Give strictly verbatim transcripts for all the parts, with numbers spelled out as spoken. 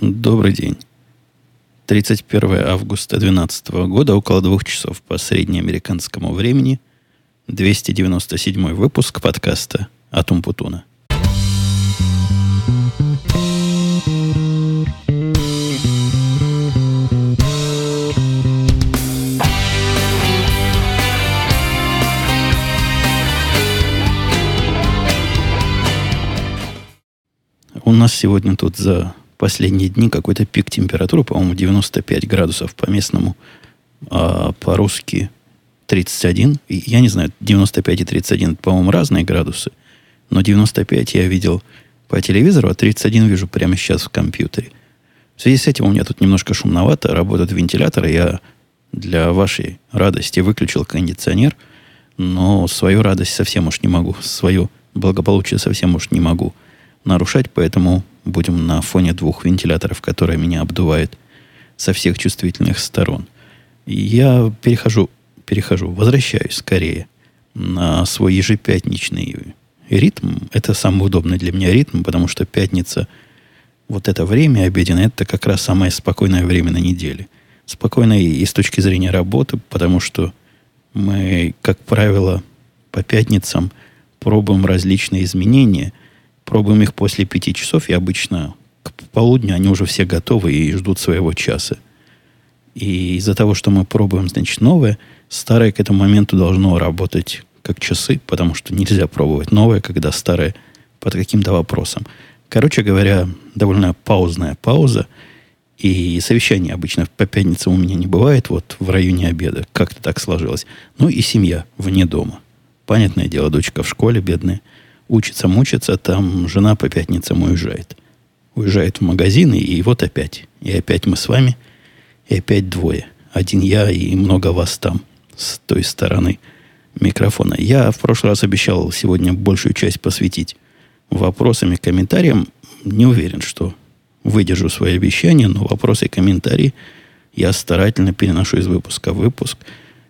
Добрый день. тридцать первое августа две тысячи двенадцатого года, около двух часов по среднеамериканскому времени, двести девяносто седьмой выпуск подкаста от Умпутуна. У нас сегодня тут за последние дни какой-то пик температуры, по-моему, девяносто пять градусов по местному, а по-русски тридцать один. Я не знаю, девяносто пять и тридцать один, по-моему, разные градусы, но девяносто пять я видел по телевизору, а тридцать один вижу прямо сейчас в компьютере. В связи с этим у меня тут немножко шумновато, работают вентиляторы, я для вашей радости выключил кондиционер, но свою радость совсем уж не могу, свое благополучие совсем уж не могу нарушать, поэтому будем на фоне двух вентиляторов, которые меня обдувают со всех чувствительных сторон. Я перехожу, перехожу, возвращаюсь скорее на свой ежепятничный ритм. Это самый удобный для меня ритм, потому что пятница, вот это время обеденное, это как раз самое спокойное время на неделе. Спокойное и с точки зрения работы, потому что мы, как правило, по пятницам пробуем различные изменения. Пробуем их после пяти часов, и обычно к полудню они уже все готовы и ждут своего часа. И из-за того, что мы пробуем, значит, новое, старое к этому моменту должно работать как часы, потому что нельзя пробовать новое, когда старое под каким-то вопросом. Короче говоря, довольно паузная пауза, и совещания обычно по пятницам у меня не бывает, вот в районе обеда, как-то так сложилось. Ну и семья вне дома. Понятное дело, дочка в школе, бедная. Учится, мучится, там жена по пятницам уезжает. Уезжает в магазин, и вот опять. И опять мы с вами, и опять двое. Один я и много вас там, с той стороны микрофона. Я в прошлый раз обещал сегодня большую часть посвятить вопросам и комментариям. Не уверен, что выдержу свои обещания, но вопросы и комментарии я старательно переношу из выпуска в выпуск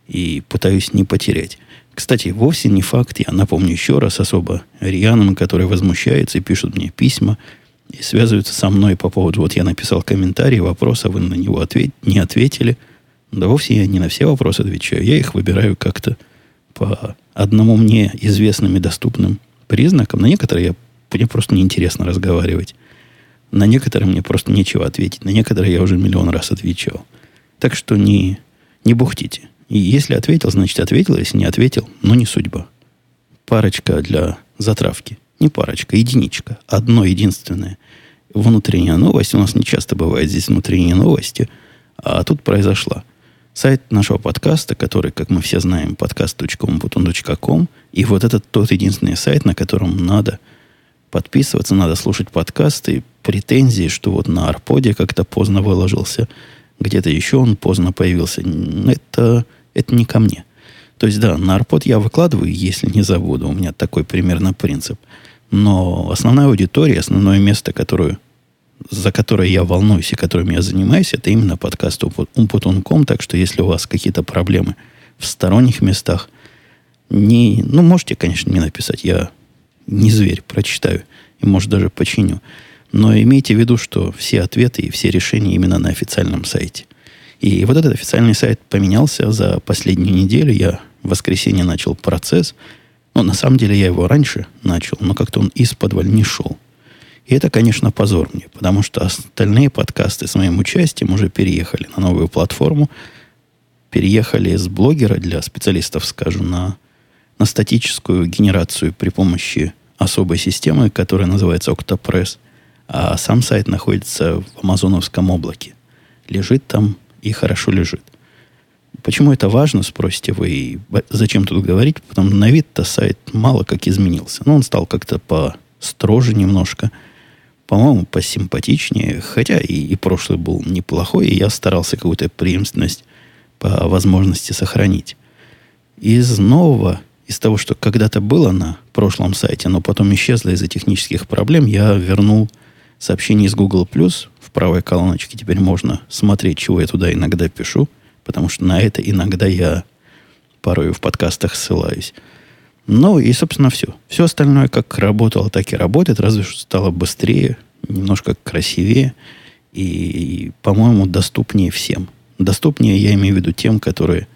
и пытаюсь не потерять. Кстати, вовсе не факт, я напомню еще раз особо рьяным, которые возмущаются и пишут мне письма, и связываются со мной по поводу, вот я написал комментарий, вопрос, а вы на него ответ, не ответили. Да вовсе я не на все вопросы отвечаю, я их выбираю как-то по одному мне известным и доступным признакам. На некоторые я, мне просто неинтересно разговаривать, на некоторые мне просто нечего ответить, на некоторые я уже миллион раз отвечал. Так что не, не бухтите. И если ответил, значит ответил, если не ответил, ну не судьба. Парочка для затравки. Не парочка, единичка. Одно единственное. Внутренняя новость. У нас не часто бывает здесь внутренние новости. А тут произошла. Сайт нашего подкаста, который, как мы все знаем, подкаст точка умпутун точка ком. И вот это тот единственный сайт, на котором надо подписываться, надо слушать подкасты. Претензии, что вот на Арподе как-то поздно выложился, где-то еще он поздно появился. Это... Это не ко мне. То есть, да, на Арпод я выкладываю, если не забуду. У меня такой примерно принцип. Но основная аудитория, основное место, которое, за которое я волнуюсь и которым я занимаюсь, это именно подкаст Умпутун точка ком. Так что, если у вас какие-то проблемы в сторонних местах, не, ну, можете, конечно, мне написать. Я не зверь, прочитаю и, может, даже починю. Но имейте в виду, что все ответы и все решения именно на официальном сайте. И вот этот официальный сайт поменялся за последнюю неделю. Я в воскресенье начал процесс. Ну, на самом деле, я его раньше начал, но как-то он исподволь не шел. И это, конечно, позор мне, потому что остальные подкасты с моим участием уже переехали на новую платформу. Переехали с блогера, для специалистов скажу, на, на статическую генерацию при помощи особой системы, которая называется Octopress. А сам сайт находится в амазоновском облаке. Лежит там и хорошо лежит. Почему это важно, спросите вы, и зачем тут говорить? Потому что на вид-то сайт мало как изменился. Но он стал как-то построже немножко, по-моему, посимпатичнее, хотя и, и прошлый был неплохой, и я старался какую-то преемственность по возможности сохранить. Из нового, из того, что когда-то было на прошлом сайте, но потом исчезло из-за технических проблем, я вернул сообщение из Google+. В правой колоночке теперь можно смотреть, чего я туда иногда пишу, потому что на это иногда я порой в подкастах ссылаюсь. Ну и, собственно, все. Все остальное как работало, так и работает, разве что стало быстрее, немножко красивее И, по-моему, доступнее всем. Доступнее, я имею в виду, тем, которые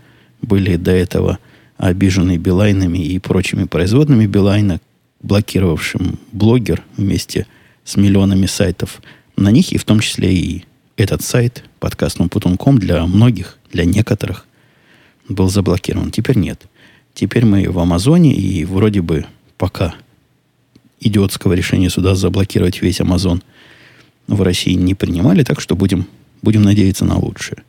были до этого обижены Билайнами и прочими производными Билайна, блокировавшим блогер вместе с миллионами сайтов на них, и в том числе и этот сайт, подкастнопутун точка ком, для многих, для некоторых, был заблокирован. Теперь нет. Теперь мы в Амазоне, и вроде бы пока идиотского решения суда заблокировать весь Амазон в России не принимали, так что будем, будем надеяться на лучшее.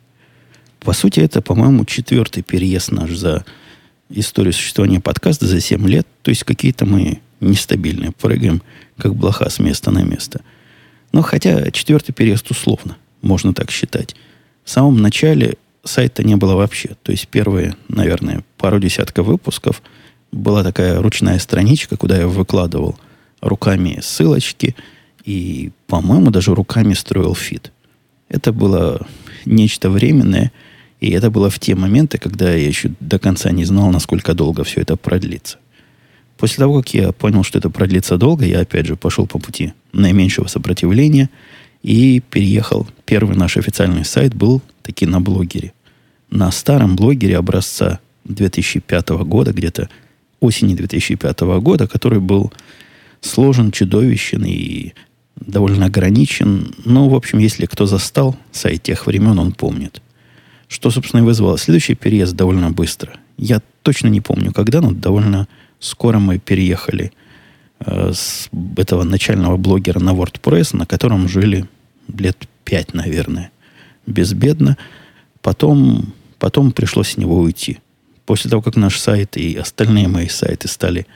По сути, это, по-моему, четвертый переезд наш за историю существования подкаста за семь лет. То есть какие-то мы нестабильные, прыгаем как блоха с места на место. Но хотя четвертый переезд условно, можно так считать. В самом начале сайта не было вообще. То есть первые, наверное, пару десятков выпусков была такая ручная страничка, куда я выкладывал руками ссылочки и, по-моему, даже руками строил фид. Это было нечто временное, и это было в те моменты, когда я еще до конца не знал, насколько долго все это продлится. После того, как я понял, что это продлится долго, я, опять же, пошел по пути наименьшего сопротивления и переехал. Первый наш официальный сайт был таки на блогере. На старом блогере образца две тысячи пятого года, где-то осени две тысячи пятого года, который был сложен, чудовищен и довольно ограничен. Ну, в общем, если кто застал сайт тех времен, он помнит. Что, собственно, и вызвало следующий переезд довольно быстро. Я точно не помню, когда, но довольно скоро мы переехали э, с этого начального блогера на WordPress, на котором жили лет пять, наверное, безбедно. Потом, потом пришлось с него уйти. После того, как наш сайт и остальные мои сайты стали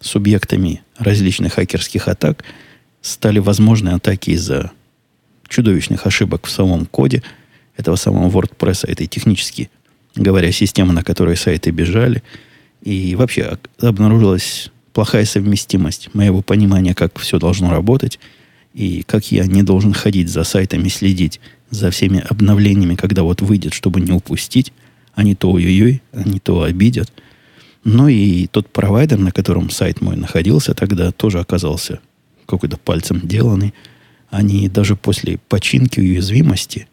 субъектами различных хакерских атак, стали возможны атаки из-за чудовищных ошибок в самом коде этого самого WordPress, этой технически говоря системы, на которой сайты бежали. И вообще обнаружилась плохая совместимость моего понимания, как все должно работать, и как я не должен ходить за сайтами, следить за всеми обновлениями, когда вот выйдет, чтобы не упустить. Они то ой-ой-ой, они то обидят. Ну и тот провайдер, на котором сайт мой находился, тогда тоже оказался какой-то пальцем деланный. Они даже после починки уязвимости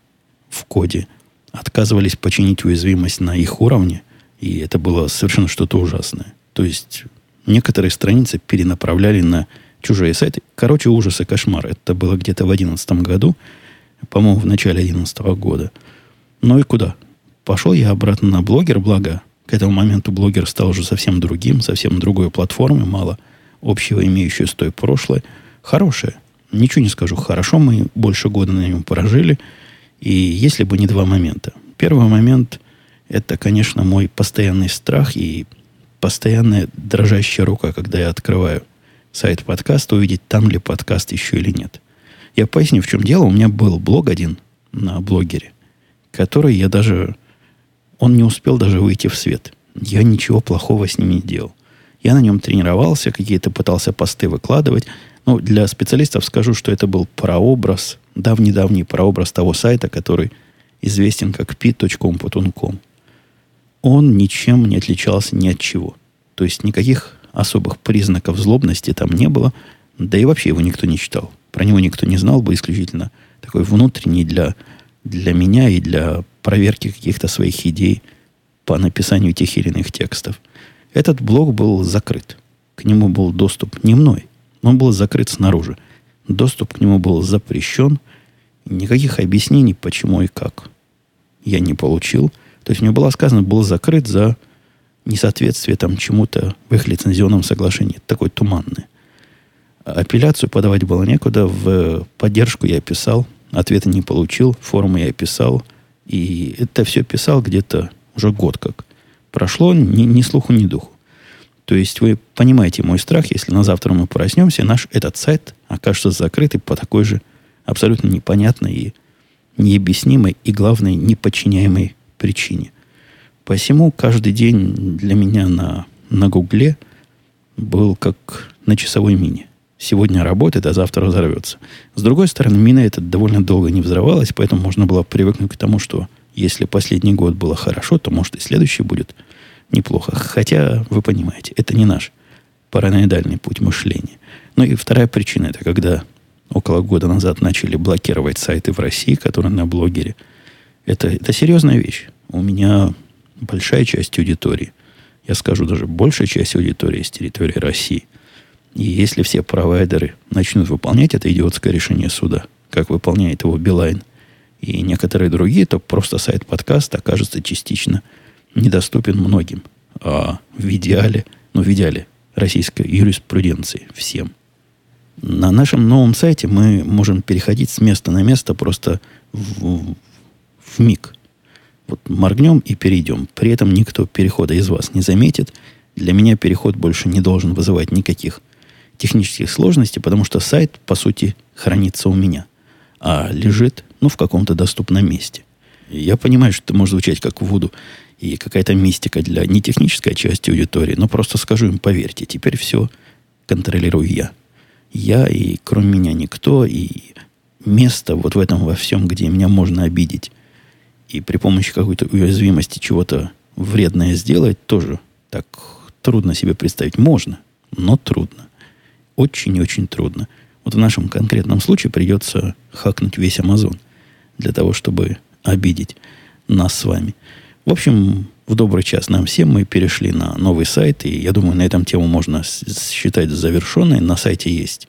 в коде отказывались починить уязвимость на их уровне, и это было совершенно что-то ужасное. То есть некоторые страницы перенаправляли на чужие сайты. Короче, ужас и кошмар. Это было где-то в две тысячи одиннадцатом году, по-моему, в начале две тысячи одиннадцатого года. Ну и куда? Пошел я обратно на блогер, благо к этому моменту блогер стал уже совсем другим, совсем другой платформой, мало общего имеющей с той прошлой. Хорошая. Ничего не скажу. Хорошо, мы больше года на нем прожили. И если бы не два момента. Первый момент — это, конечно, мой постоянный страх и постоянная дрожащая рука, когда я открываю сайт подкаста, увидеть, там ли подкаст еще или нет. Я поясню, в чем дело. У меня был блог один на блогере, который я даже... Он не успел даже выйти в свет. Я ничего плохого с ним не делал. Я на нем тренировался, какие-то пытался посты выкладывать. Ну, для специалистов скажу, что это был прообраз, давний-давний прообраз того сайта, который известен как пи точка ком точка путун точка ком. Он ничем не отличался ни от чего. То есть никаких особых признаков злобности там не было. Да и вообще его никто не читал. Про него никто не знал, был исключительно такой внутренний для, для меня и для проверки каких-то своих идей по написанию тех или иных текстов. Этот блог был закрыт. К нему был доступ не мной. Он был закрыт снаружи. Доступ к нему был запрещен. Никаких объяснений, почему и как, я не получил. То есть мне было сказано, был закрыт за несоответствие там чему-то в их лицензионном соглашении. Такое туманное. Апелляцию подавать было некуда. В поддержку я писал. Ответа не получил. Форумы я писал. И это все писал где-то уже год как. Прошло ни, ни слуху, ни духу. То есть вы понимаете мой страх, если на завтра мы проснемся, наш этот сайт окажется закрытый по такой же абсолютно непонятной и необъяснимой, и, главное, неподчиняемой причине. Посему каждый день для меня на, на Гугле был как на часовой мине. Сегодня работает, а завтра взорвется. С другой стороны, мина эта довольно долго не взорвалась, поэтому можно было привыкнуть к тому, что если последний год было хорошо, то, может, и следующий будет неплохо. Хотя, вы понимаете, это не наш параноидальный путь мышления. Ну и вторая причина — это когда около года назад начали блокировать сайты в России, которые на блогере. Это, это серьезная вещь. У меня большая часть аудитории, я скажу, даже большая часть аудитории с территории России. И если все провайдеры начнут выполнять это идиотское решение суда, как выполняет его Билайн и некоторые другие, то просто сайт подкаста окажется частично недоступен многим. А в идеале, ну в идеале российской юриспруденции всем. На нашем новом сайте мы можем переходить с места на место просто в, в миг. Вот моргнем и перейдем. При этом никто перехода из вас не заметит. Для меня переход больше не должен вызывать никаких технических сложностей, потому что сайт, по сути, хранится у меня, а лежит, ну, в каком-то доступном месте. Я понимаю, что это может звучать как вуду и какая-то мистика для нетехнической части аудитории, но просто скажу им, поверьте, теперь все контролирую я. Я и кроме меня никто, и место вот в этом во всем, где меня можно обидеть, и при помощи какой-то уязвимости чего-то вредное сделать, тоже так трудно себе представить. Можно, но трудно. Очень и очень трудно. Вот в нашем конкретном случае придется хакнуть весь Amazon для того, чтобы обидеть нас с вами. В общем, в добрый час нам всем. Мы перешли на новый сайт, и я думаю, на этом тему можно считать завершенной. На сайте есть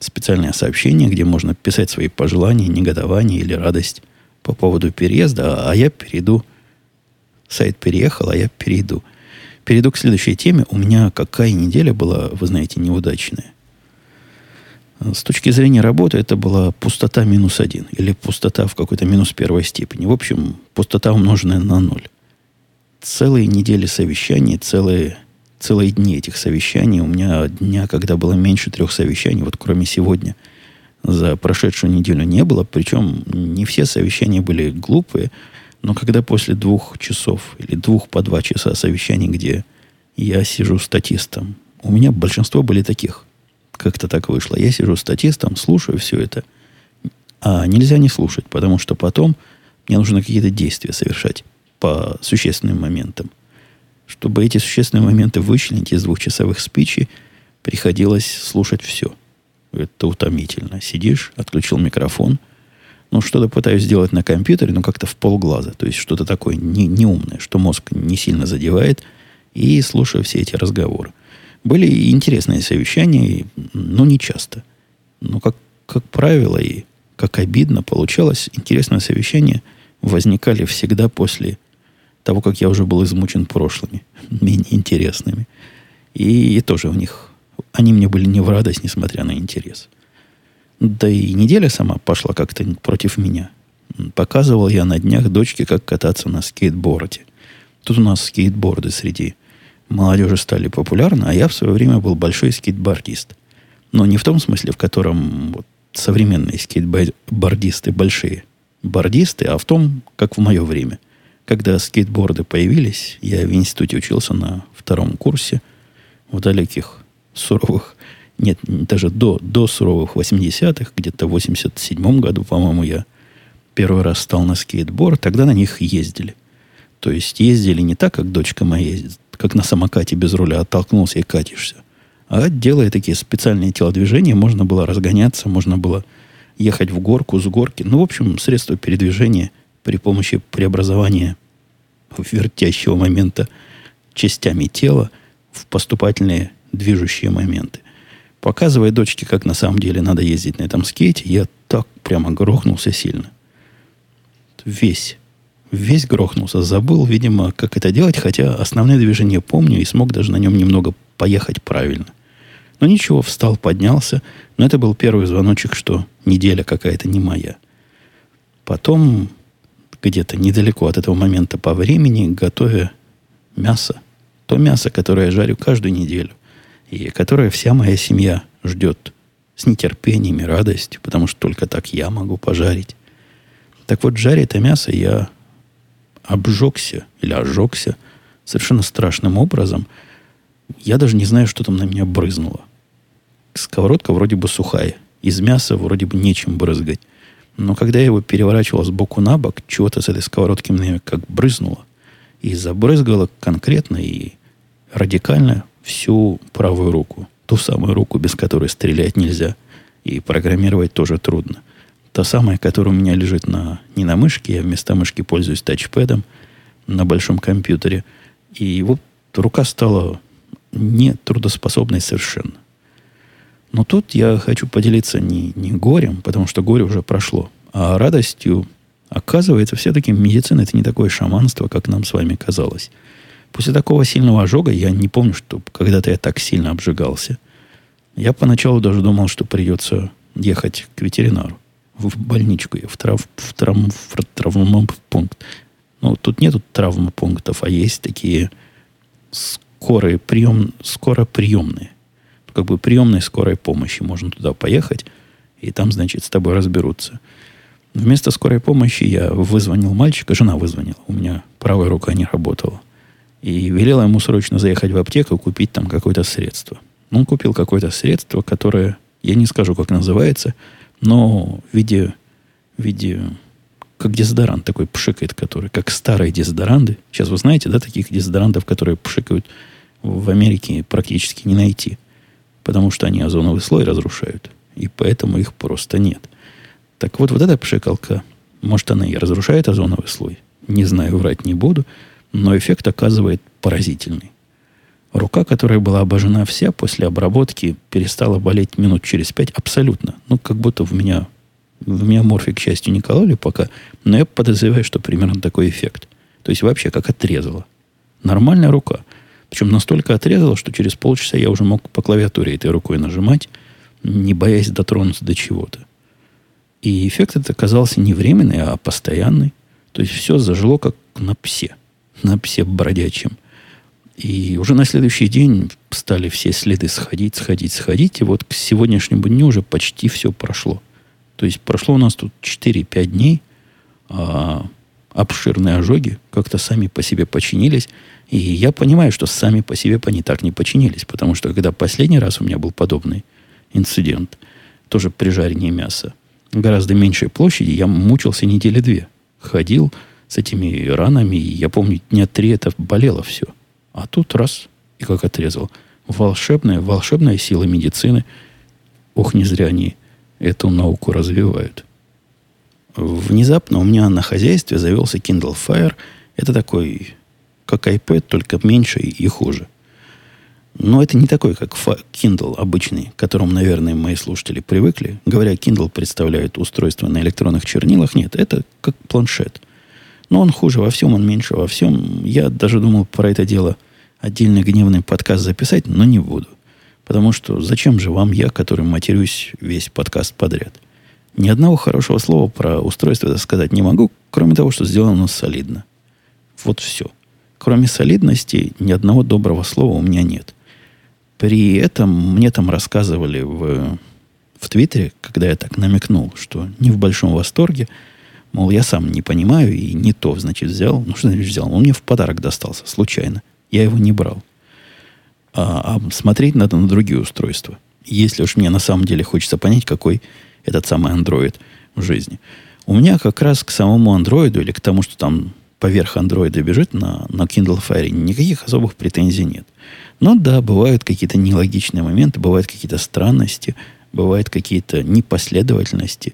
специальное сообщение, где можно писать свои пожелания, негодования или радость по поводу переезда, а я перейду. Сайт переехал, а я перейду. Перейду к следующей теме. У меня какая неделя была, вы знаете, неудачная. С точки зрения работы это была пустота минус один. Или пустота в какой-то минус первой степени. В общем, пустота умноженная на ноль. Целые недели совещаний, целые, целые дни этих совещаний. У меня дня, когда было меньше трех совещаний, вот кроме сегодня, за прошедшую неделю не было. Причем не все совещания были глупые, но когда после двух часов или двух по два часа совещаний, где я сижу статистом, у меня большинство были таких. Как-то так вышло. Я сижу статистом, слушаю все это, а нельзя не слушать, потому что потом мне нужно какие-то действия совершать по существенным моментам. Чтобы эти существенные моменты вычленить из двухчасовых спичей, приходилось слушать все. Это утомительно. Сидишь, отключил микрофон. Ну, что-то пытаюсь сделать на компьютере, но как-то в полглаза. То есть, что-то такое не, неумное, что мозг не сильно задевает. И слушаю все эти разговоры. Были и интересные совещания, но не часто. Но, как, как правило, и как обидно получалось, интересные совещания возникали всегда после того, как я уже был измучен прошлыми, менее интересными. И, и тоже в них... Они мне были не в радость, несмотря на интерес. Да и неделя сама пошла как-то против меня. Показывал я на днях дочке, как кататься на скейтборде. Тут у нас скейтборды среди молодежи стали популярны, а я в свое время был большой скейтбордист. Но не в том смысле, в котором вот современные скейтбордисты большие бордисты, а в том, как в мое время. Когда скейтборды появились, я в институте учился на втором курсе в далеких суровых... Нет, даже до, до суровых восьмидесятых, где-то в восемьдесят седьмом году, по-моему, я первый раз стал на скейтборд. Тогда на них ездили. То есть ездили не так, как дочка моя ездит, как на самокате без руля, оттолкнулся и катишься. А делая такие специальные телодвижения, можно было разгоняться, можно было ехать в горку, с горки. Ну, в общем, средство передвижения при помощи преобразования вертящего момента частями тела в поступательные движущие моменты. Показывая дочке, как на самом деле надо ездить на этом скейте, я так прямо грохнулся сильно. Весь. Весь грохнулся. Забыл, видимо, как это делать, хотя основные движения помню и смог даже на нем немного поехать правильно. Но ничего, встал, поднялся. Но это был первый звоночек, что неделя какая-то не моя. Потом, где-то недалеко от этого момента по времени, готовя мясо. То мясо, которое я жарю каждую неделю. И которое вся моя семья ждет с нетерпением и радостью, потому что только так я могу пожарить. Так вот, жаря это мясо, я обжегся или ожегся совершенно страшным образом. Я даже не знаю, что там на меня брызнуло. Сковородка вроде бы сухая, из мяса вроде бы нечем брызгать. Но когда я его переворачивал с боку на бок, чего-то с этой сковородки мне как брызнуло. И забрызгало конкретно и радикально всю правую руку. Ту самую руку, без которой стрелять нельзя. и программировать тоже трудно. Та самая, которая у меня лежит на, не на мышке, я вместо мышки пользуюсь тачпэдом на большом компьютере. И вот рука стала нетрудоспособной совершенно. Но тут я хочу поделиться не, не горем, потому что горе уже прошло, а радостью. Оказывается, все-таки медицина – это не такое шаманство, как нам с вами казалось. После такого сильного ожога, я не помню, что когда-то я так сильно обжигался. Я поначалу даже думал, что придется ехать к ветеринару. В больничку, в, трав, в, трав, в травмопункт. Ну, тут нету травмопунктов, а есть такие скорые прием, скороприемные. Как бы приемные скорой помощи. Можно туда поехать, и там, значит, с тобой разберутся. Вместо скорой помощи я вызвонил мальчика, жена вызвонила, у меня правая рука не работала. И велела ему срочно заехать в аптеку и купить там какое-то средство. Он купил какое-то средство, которое, я не скажу, как называется, но в виде, в виде как дезодорант такой пшикает, который, как старые дезодоранты. Сейчас вы знаете, да, таких дезодорантов, которые пшикают, в Америке практически не найти, потому что они озоновый слой разрушают, и поэтому их просто нет. Так вот, вот эта пшикалка, может, она и разрушает озоновый слой. Не знаю, врать не буду, но эффект оказывает поразительный. Рука, которая была обожжена вся после обработки, перестала болеть минут через пять абсолютно. Ну, как будто в меня, в меня морфий, к счастью, не кололи пока, но я подозреваю, что примерно такой эффект. То есть вообще как отрезала. Нормальная рука. Причем настолько отрезала, что через полчаса я уже мог по клавиатуре этой рукой нажимать, не боясь дотронуться до чего-то. И эффект этот оказался не временный, а постоянный. То есть все зажило как на псе. На псе бродячем. И уже на следующий день стали все следы сходить, сходить, сходить. И вот к сегодняшнему дню уже почти все прошло. То есть прошло у нас тут четыре-пять дней. А обширные ожоги как-то сами по себе починились. И я понимаю, что сами по себе они так не починились. Потому что когда последний раз у меня был подобный инцидент, тоже при жарении мяса, гораздо меньшей площади, я мучился недели две. Ходил с этими ранами, и я помню, дня три это болело все. А тут раз, и как отрезал. Волшебная, волшебная сила медицины. Ох, не зря они эту науку развивают. Внезапно у меня на хозяйстве завелся Kindle Fire. Это такой, как iPad, только меньше и хуже. Но это не такой, как Kindle обычный, к которому, наверное, мои слушатели привыкли. Говоря, Kindle представляет устройство на электронных чернилах. Нет, это как планшет. Но он хуже во всем, он меньше во всем. Я даже думал про это дело отдельный гневный подкаст записать, но не буду. Потому что зачем же вам я, который матерюсь весь подкаст подряд? Ни одного хорошего слова про устройство сказать не могу, кроме того, что сделано солидно. Вот все. Кроме солидности, ни одного доброго слова у меня нет. При этом мне там рассказывали в, в Твиттере, когда я так намекнул, что не в большом восторге, мол, я сам не понимаю и не то, значит, взял. Ну, что значит взял? Он мне в подарок достался, случайно. Я его не брал. А, а смотреть надо на другие устройства. Если уж мне на самом деле хочется понять, какой этот самый Android в жизни. У меня как раз к самому Android или к тому, что там поверх Android бежит на, на Kindle Fire, никаких особых претензий нет. Но да, бывают какие-то нелогичные моменты, бывают какие-то странности, бывают какие-то непоследовательности.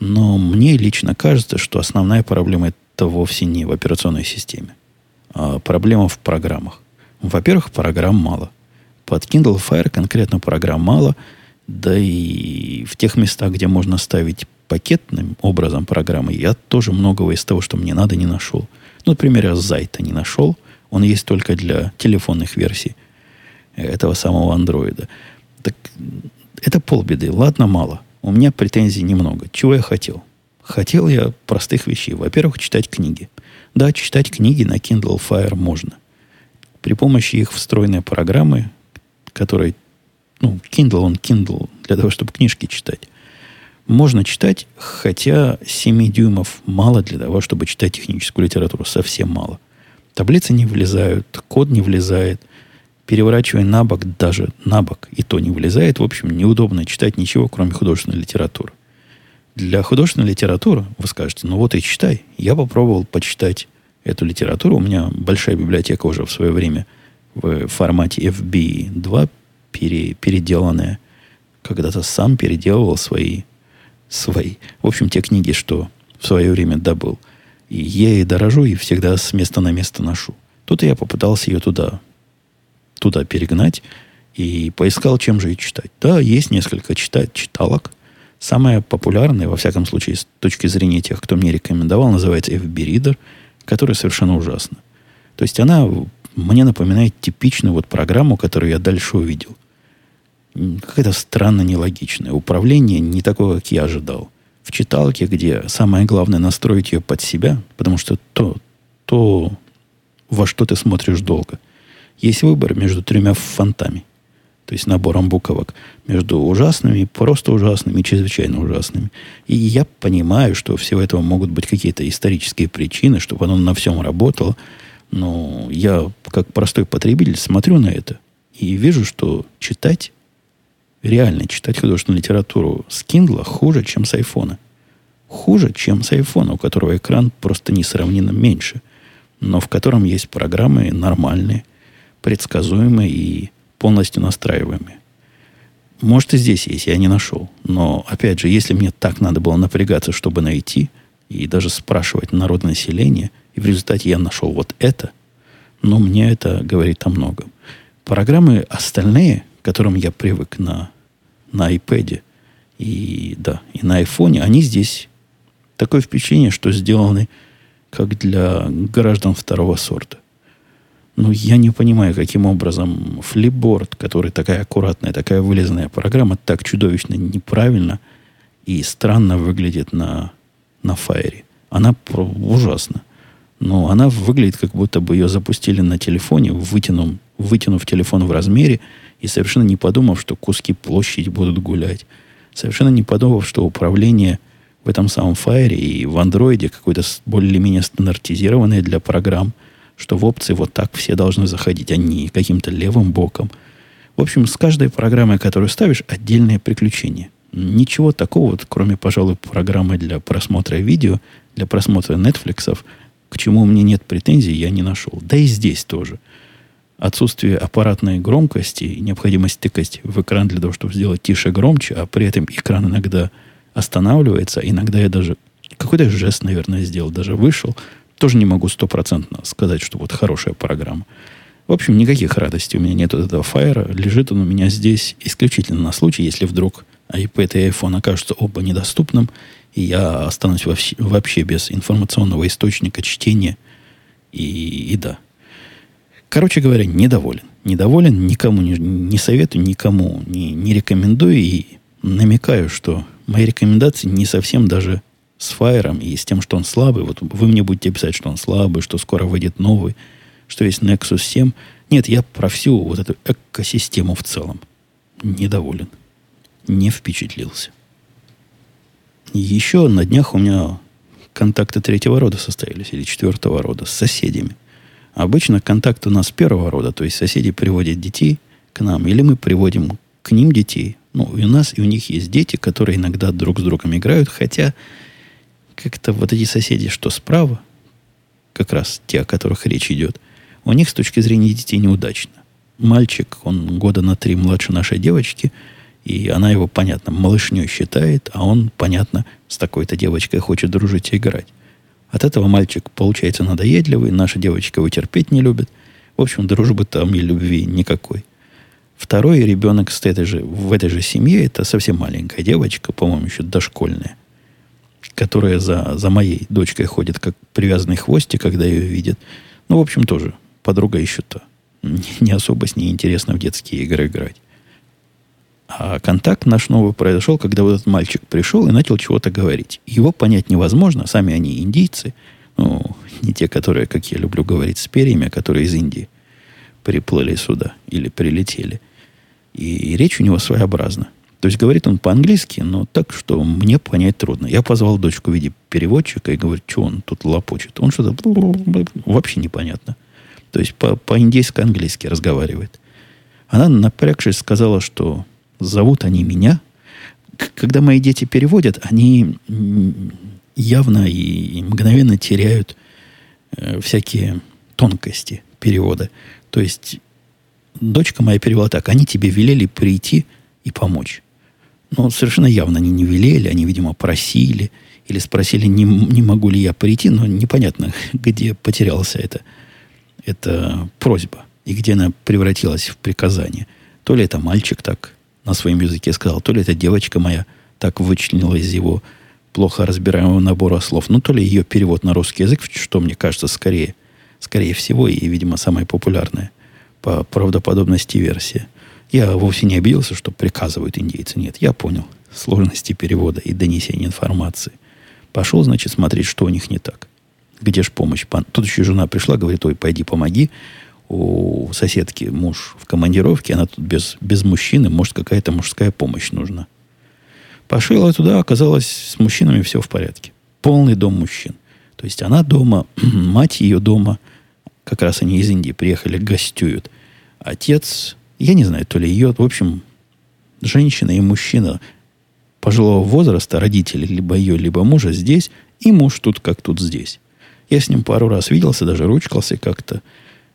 Но мне лично кажется, что основная проблема это вовсе не в операционной системе, а проблема в программах. Во-первых, программ мало. Под Kindle Fire конкретно программ мало, да и в тех местах, где можно ставить пакетным образом программы, я тоже многого из того, что мне надо, не нашел. Ну, например, я Зайта не нашел. Он есть только для телефонных версий этого самого Андроида. Так это полбеды. Ладно, мало. У меня претензий немного. Чего я хотел? Хотел я простых вещей. Во-первых, читать книги. Да, читать книги на Kindle Fire можно. При помощи их встроенной программы, которая... Ну, Kindle, он Kindle, для того, чтобы книжки читать. Можно читать, хотя семи дюймов мало для того, чтобы читать техническую литературу. Совсем мало. Таблицы не влезают, код не влезает. Переворачивая на бок, даже на бок и то не влезает. В общем, неудобно читать ничего, кроме художественной литературы. Для художественной литературы, вы скажете, ну вот и читай. Я попробовал почитать эту литературу. У меня большая библиотека уже в свое время в формате эф би два пере, переделанная. когда-то сам переделывал свои, свои. В общем, те книги, что в свое время добыл. И я ей дорожу и всегда с места на место ношу. Тут я попытался ее туда, туда перегнать и поискал, чем же ее читать. Да, есть несколько читать, читалок. Самая популярная, во всяком случае, с точки зрения тех, кто мне рекомендовал, называется эф би Reader, которая совершенно ужасна. То есть она мне напоминает типичную вот программу, которую я дальше увидел. Какая-то странно нелогичная. Управление не такое, как я ожидал. В читалке, где самое главное настроить ее под себя, потому что то, то, во что ты смотришь долго. Есть выбор между тремя фонтами, то есть набором буквок, между ужасными, просто ужасными и чрезвычайно ужасными. И я понимаю, что всего этого могут быть какие-то исторические причины, чтобы оно на всем работало. Но я, как простой потребитель, смотрю на это и вижу, что читать, реально читать художественную литературу с Kindle хуже, чем с айфона. Хуже, чем с айфона, у которого экран просто несравненно меньше, но в котором есть программы нормальные, предсказуемые и полностью настраиваемые. Может, и здесь есть, я не нашел. Но, опять же, если мне так надо было напрягаться, чтобы найти, и даже спрашивать народное население, и в результате я нашел вот это, но мне это говорит о многом. Программы остальные, к которым я привык на, на iPad и, да, и на iPhone, они здесь. Такое впечатление, что сделаны как для граждан второго сорта. Но я не понимаю, каким образом Flipboard, который такая аккуратная, такая вылезная программа, так чудовищно неправильно и странно выглядит на, на Fire. Она ужасна. Но она выглядит, как будто бы ее запустили на телефоне, вытянув, вытянув телефон в размере и совершенно не подумав, что куски площади будут гулять. Совершенно не подумав, что управление в этом самом Fire и в Android какое-то более-менее стандартизированное для программ, что в опции вот так все должны заходить, а не каким-то левым боком. В общем, с каждой программой, которую ставишь, отдельное приключение. Ничего такого, кроме, пожалуй, программы для просмотра видео, для просмотра Netflix, к чему у меня нет претензий, я не нашел. Да и здесь тоже. Отсутствие аппаратной громкости и необходимость тыкать в экран для того, чтобы сделать тише, громче, а при этом экран иногда останавливается. Иногда я даже какой-то жест, наверное, сделал, даже вышел. Тоже не могу стопроцентно сказать, что вот хорошая программа. В общем, никаких радостей у меня нет от этого Fire. Лежит он у меня здесь исключительно на случай, если вдруг iPad и iPhone окажутся оба недоступным, и я останусь вообще, вообще без информационного источника чтения. И, и да. Короче говоря, недоволен. Недоволен, никому не, не советую, никому не, не рекомендую. И намекаю, что мои рекомендации не совсем даже с Fire и с тем, что он слабый. Вот вы мне будете писать, что он слабый, что скоро выйдет новый, что есть Nexus семь. Нет, я про всю вот эту экосистему в целом недоволен. Не впечатлился. Еще на днях у меня контакты третьего рода состоялись, или четвертого рода, с соседями. Обычно контакт у нас первого рода, то есть соседи приводят детей к нам, или мы приводим к ним детей. Ну, и у нас, и у них есть дети, которые иногда друг с другом играют, хотя как-то вот эти соседи, что справа, как раз те, о которых речь идет, у них с точки зрения детей неудачно. Мальчик, он года на три младше нашей девочки, и она его, понятно, малышней считает, а он, понятно, с такой-то девочкой хочет дружить и играть. От этого мальчик получается надоедливый, наша девочка его терпеть не любит. В общем, дружбы там и любви никакой. Второй ребенок с этой же, в этой же семье, это совсем маленькая девочка, по-моему, еще дошкольная, которая за, за моей дочкой ходит, как привязанный хвостик, когда ее видит. Ну, в общем, тоже подруга еще та. Не особо с ней интересно в детские игры играть. А контакт наш новый произошел, когда вот этот мальчик пришел и начал чего-то говорить. Его понять невозможно. Сами они индийцы. Ну, не те, которые, как я люблю говорить, с перьями, а которые из Индии приплыли сюда или прилетели. И, и речь у него своеобразна. То есть говорит он по-английски, но так, что мне понять трудно. Я позвал дочку в виде переводчика и говорю, что он тут лопочет. Он что-то вообще непонятно. То есть по- по-индейски-английски разговаривает. Она, напрягшись, сказала, что зовут они меня. Когда мои дети переводят, они явно и мгновенно теряют всякие тонкости перевода. То есть дочка моя перевела так: они тебе велели прийти и помочь. Ну, совершенно явно они не велели, они, видимо, просили. Или спросили, не, не могу ли я прийти, но непонятно, где потерялась эта, эта просьба. И где она превратилась в приказание. То ли это мальчик так на своем языке сказал, то ли это девочка моя так вычленила из его плохо разбираемого набора слов. Ну, то ли ее перевод на русский язык, что, мне кажется, скорее, скорее всего, и, видимо, самая популярная по правдоподобности версия. Я вовсе не обиделся, что приказывают индейцы. Нет, я понял сложности перевода и донесения информации. Пошел, значит, смотреть, что у них не так. Где ж помощь? Тут еще жена пришла, говорит, ой, пойди помоги. У соседки муж в командировке, она тут без, без мужчины, может, какая-то мужская помощь нужна. Пошла туда, оказалось, с мужчинами все в порядке. Полный дом мужчин. То есть она дома, мать ее дома, как раз они из Индии приехали, гостюют. Отец, я не знаю, то ли ее, в общем, женщина и мужчина пожилого возраста, родители либо ее, либо мужа здесь, и муж тут как тут здесь. Я с ним пару раз виделся, даже ручкался как-то.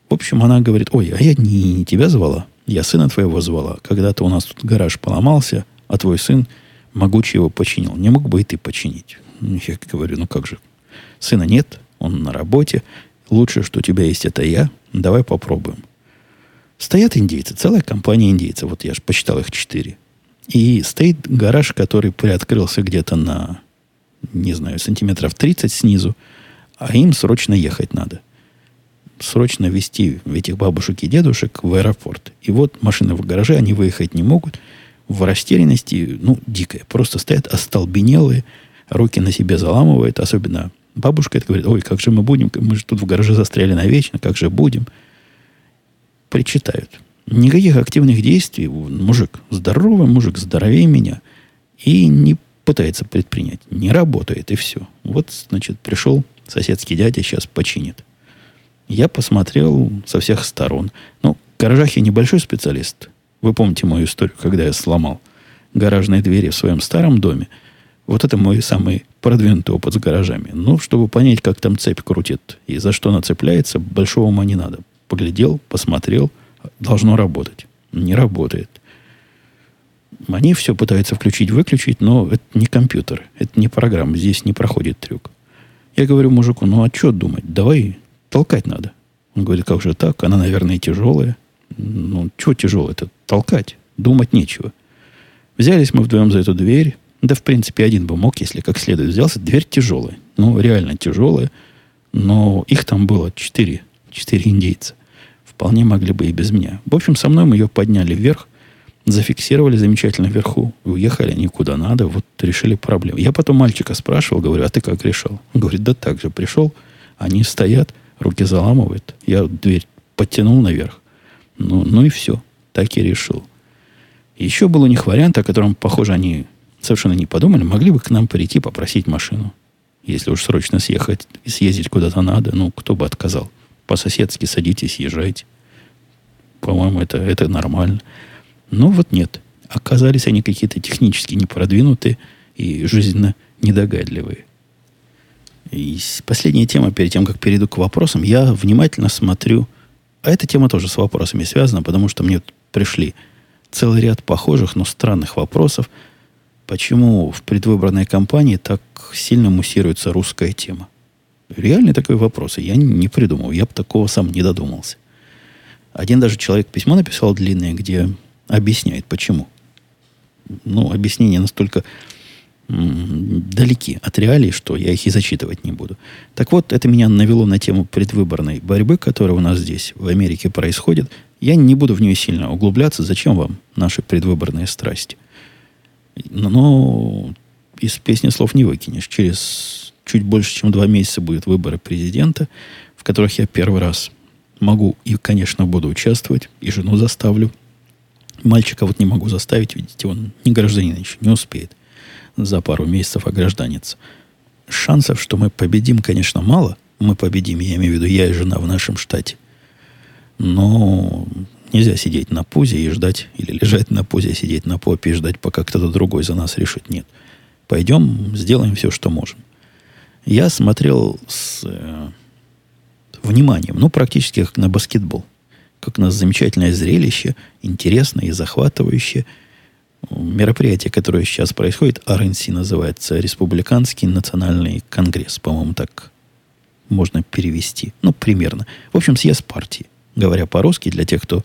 В общем, она говорит, ой, а я не, не тебя звала, я сына твоего звала. Когда-то у нас тут гараж поломался, а твой сын могучий его починил. Не мог бы и ты починить. Я говорю, ну как же, сына нет, он на работе, лучше, что у тебя есть, это я, давай попробуем. Стоят индейцы, целая компания индейцев, вот я же посчитал их четыре. И стоит гараж, который приоткрылся где-то на, не знаю, сантиметров тридцать снизу, а им срочно ехать надо. Срочно везти этих бабушек и дедушек в аэропорт. И вот машины в гараже, они выехать не могут. В растерянности, ну, дикая. Просто стоят остолбенелые, руки на себе заламывают. Особенно бабушка это говорит, ой, как же мы будем? Мы же тут в гараже застряли навечно, как же будем? Причитают. Никаких активных действий. Мужик здоровый, мужик здоровее меня. И не пытается предпринять. Не работает, и все. Вот, значит, пришел соседский дядя, сейчас починит. Я посмотрел со всех сторон. Ну, в гаражах я небольшой специалист. Вы помните мою историю, когда я сломал гаражные двери в своем старом доме. Вот это мой самый продвинутый опыт с гаражами. Ну, чтобы понять, как там цепь крутит и за что она цепляется, большого ума не надо. Поглядел, посмотрел, должно работать. Не работает. Они все пытаются включить-выключить, но это не компьютер, это не программа, здесь не проходит трюк. Я говорю мужику, ну, а что думать, давай... Толкать надо. Он говорит, как же так? Она, наверное, тяжелая. Ну, чего тяжелая-то? Толкать. Думать нечего. Взялись мы вдвоем за эту дверь. Да, в принципе, один бы мог, если как следует взялся. Дверь тяжелая. Ну, реально тяжелая. Но их там было четыре. Четыре индейца. Вполне могли бы и без меня. В общем, со мной мы ее подняли вверх. Зафиксировали замечательно вверху. Уехали они куда надо. Вот решили проблему. Я потом мальчика спрашивал. Говорю, а ты как решал? Он говорит, да так же. Пришел. Они стоят. Руки заламывает. Я дверь подтянул наверх. Ну, ну и все. Так и решил. Еще был у них вариант, о котором, похоже, они совершенно не подумали. Могли бы к нам прийти попросить машину. Если уж срочно съехать, съездить куда-то надо, ну, кто бы отказал. По-соседски садитесь, езжайте. По-моему, это, это нормально. Но вот нет. Оказались они какие-то технически непродвинутые и жизненно недогадливые. И последняя тема, перед тем, как перейду к вопросам, я внимательно смотрю. А эта тема тоже с вопросами связана, потому что мне пришли целый ряд похожих, но странных вопросов. Почему в предвыборной кампании так сильно муссируется русская тема? Реальные такие вопросы я не придумал. Я бы такого сам не додумался. Один даже человек письмо написал длинное, где объясняет, почему. Ну, объяснение настолько... далеки от реалий, что я их и зачитывать не буду. Так вот, это меня навело на тему предвыборной борьбы, которая у нас здесь, в Америке, происходит. Я не буду в нее сильно углубляться. Зачем вам наши предвыборные страсти? Но из песни слов не выкинешь. Через чуть больше, чем два месяца будут выборы президента, в которых я первый раз могу и, конечно, буду участвовать, и жену заставлю. Мальчика вот не могу заставить, видите, он не гражданин еще, не успеет. За пару месяцев огражданец. Шансов, что мы победим, конечно, мало. Мы победим, я имею в виду, я и жена в нашем штате. Но нельзя сидеть на пузе и ждать, или лежать на пузе, сидеть на попе и ждать, пока кто-то другой за нас решит. Нет. Пойдем, сделаем все, что можем. Я смотрел с э, вниманием, ну, практически как на баскетбол. Как у нас замечательное зрелище, интересное и захватывающее. мероприятие, которое сейчас происходит, эр эн си называется, Республиканский национальный конгресс, по-моему, так можно перевести. Ну, примерно. В общем, съезд партии. Говоря по-русски, для тех, кто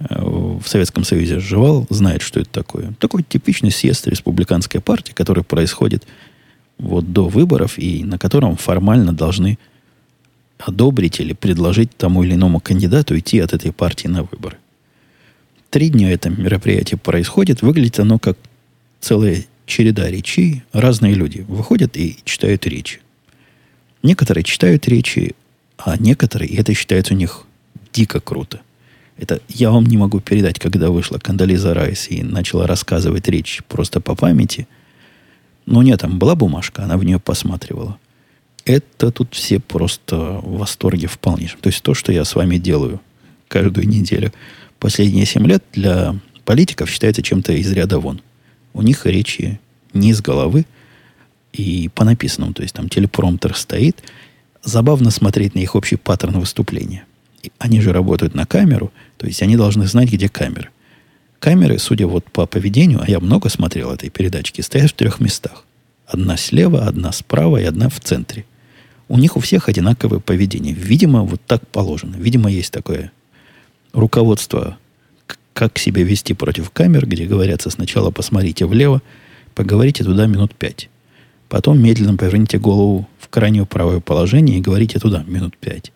в Советском Союзе живал, знает, что это такое. Такой типичный съезд республиканской партии, который происходит вот до выборов и на котором формально должны одобрить или предложить тому или иному кандидату идти от этой партии на выборы. Три дня это мероприятие происходит. Выглядит оно как целая череда речей. Разные люди выходят и читают речи. Некоторые читают речи, а некоторые, и это считается у них дико круто. Это я вам не могу передать, когда вышла Кондолиза Райс и начала рассказывать речь просто по памяти. Но у нее там была бумажка, она в нее посматривала. Это тут все просто в восторге в полнейшем. То есть то, что я с вами делаю каждую неделю последние семь лет, для политиков считается чем-то из ряда вон. У них речи не из головы и по написанному. То есть там телепромптер стоит. Забавно смотреть на их общий паттерн выступления. И они же работают на камеру, то есть они должны знать, где камеры. Камеры, судя вот по поведению, а я много смотрел этой передачки, стоят в трех местах. Одна слева, одна справа и одна в центре. У них у всех одинаковое поведение. Видимо, вот так положено. Видимо, есть такое руководство, как себя вести против камер, где говорится: сначала посмотрите влево, поговорите туда минут пять. Потом медленно поверните голову в крайнее правое положение и говорите туда минут пять.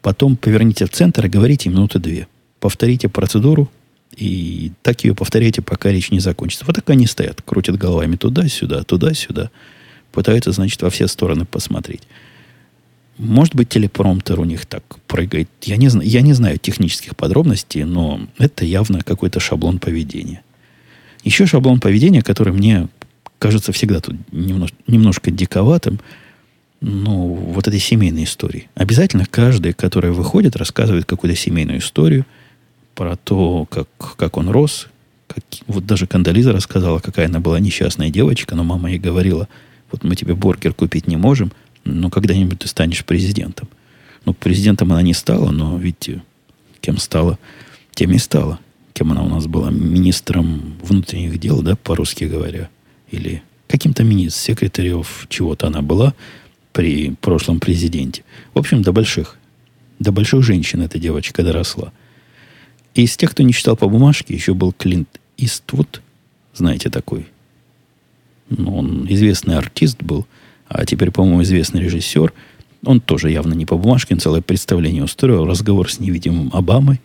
Потом поверните в центр и говорите минуты две. Повторите процедуру и так ее повторяйте, пока речь не закончится. Вот так они стоят, крутят головами туда-сюда, туда-сюда. Пытаются, значит, во все стороны посмотреть. Может быть, телепромптер у них так прыгает. Я не, я не знаю технических подробностей, но это явно какой-то шаблон поведения. Еще шаблон поведения, который мне кажется всегда тут немнож, немножко диковатым, ну, вот этой семейной истории. Обязательно каждый, который выходит, рассказывает какую-то семейную историю про то, как, как он рос. Как, вот даже Кондолиза рассказала, какая она была несчастная девочка, но мама ей говорила: вот мы тебе бургер купить не можем, но когда-нибудь ты станешь президентом. Ну, президентом она не стала, но видите, кем стала, тем и стала. Кем она у нас была? Министром внутренних дел, да, по-русски говоря. Или каким-то министром, секретарев чего-то она была при прошлом президенте. В общем, до больших. До больших женщин эта девочка доросла. И из тех, кто не читал по бумажке, еще был Клинт Иствуд. Знаете, такой. Ну, он известный артист был, а теперь, по-моему, известный режиссер. Он тоже явно не по бумажке, он целое представление устроил. Разговор с невидимым Обамой.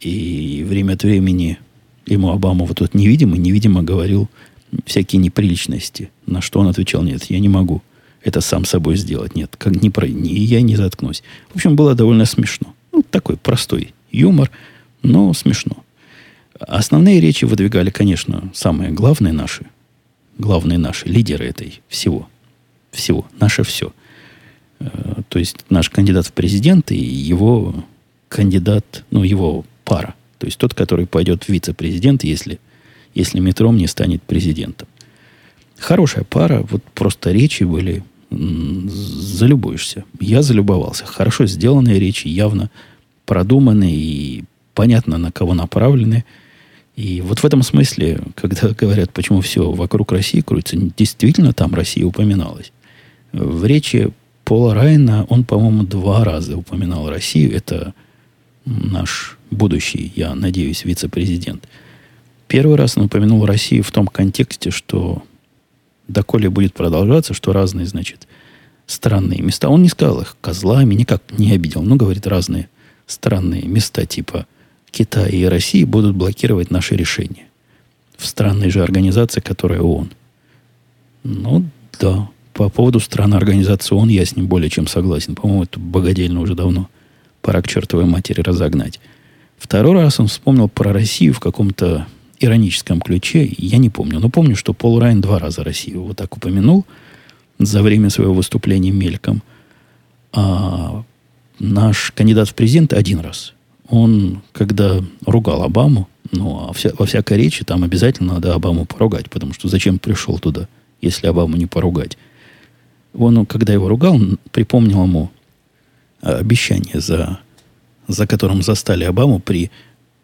И время от времени ему Обама вот тут невидимый, невидимо говорил всякие неприличности. На что он отвечал: нет, я не могу это сам собой сделать. Нет, как не про... не, я не заткнусь. В общем, было довольно смешно. Ну, такой простой юмор, но смешно. Основные речи выдвигали, конечно, самые главные наши. Главные наши лидеры этой всего. Всего. Наше все. То есть наш кандидат в президенты и его кандидат, ну, его пара. То есть тот, который пойдет в вице-президент, если, если Митром не станет президентом. Хорошая пара. Вот просто речи были... Залюбуешься. Я залюбовался. Хорошо сделанные речи, явно продуманные и понятно, на кого направлены. И вот в этом смысле, когда говорят, почему все вокруг России крутится, действительно там Россия упоминалась. В речи Пола Райана он, по-моему, два раза упоминал Россию. Это наш будущий, я надеюсь, вице-президент. Первый раз он упомянул Россию в том контексте, что доколе будет продолжаться, что разные, значит, странные места. Он не сказал их козлами, никак не обидел. Но, говорит, разные странные места типа Китая и России будут блокировать наши решения. В странной же организации, которая ООН. Ну, да. По поводу стран организации ООН я с ним более чем согласен. По-моему, это богодельно уже давно. Пора к чертовой матери разогнать. Второй раз он вспомнил про Россию в каком-то ироническом ключе. Я не помню. Но помню, что Пол Райан два раза Россию вот так упомянул за время своего выступления мельком. А наш кандидат в президенты один раз. Он, когда ругал Обаму, ну, а вся, во всякой речи там обязательно надо Обаму поругать, потому что зачем пришел туда, если Обаму не поругать? Он, когда его ругал, припомнил ему обещание, за, за которым застали Обаму при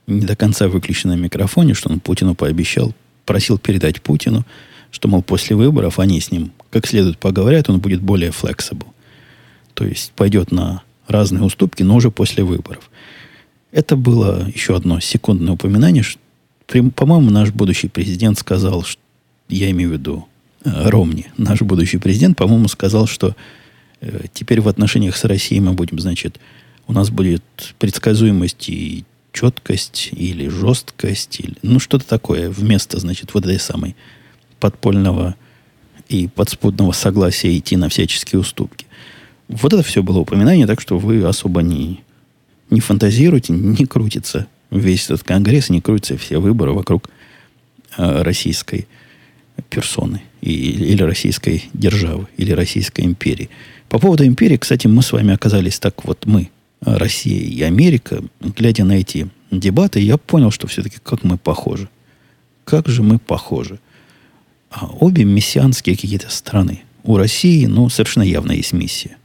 не до конца выключен на микрофоне, что он Путину пообещал, просил передать Путину, что, мол, после выборов они с ним как следует поговорят, он будет более flexible. То есть пойдет на разные уступки, но уже после выборов. Это было еще одно секундное упоминание. По-моему, наш будущий президент сказал, что, я имею в виду Ромни, наш будущий президент, по-моему, сказал, что теперь в отношениях с Россией мы будем, значит, у нас будет предсказуемость и четкость, или жесткость, или, ну, что-то такое, вместо, значит, вот этой самой подпольного и подспудного согласия идти на всяческие уступки. Вот это все было упоминание, так что вы особо не, не фантазируйте, не крутится весь этот конгресс, не крутятся все выборы вокруг э, российской персоны и, или российской державы, или российской империи. По поводу империи, кстати, мы с вами оказались так вот мы, Россия и Америка, глядя на эти дебаты, я понял, что все-таки как мы похожи. Как же мы похожи. А обе мессианские какие-то страны. У России, ну, совершенно явно есть миссия.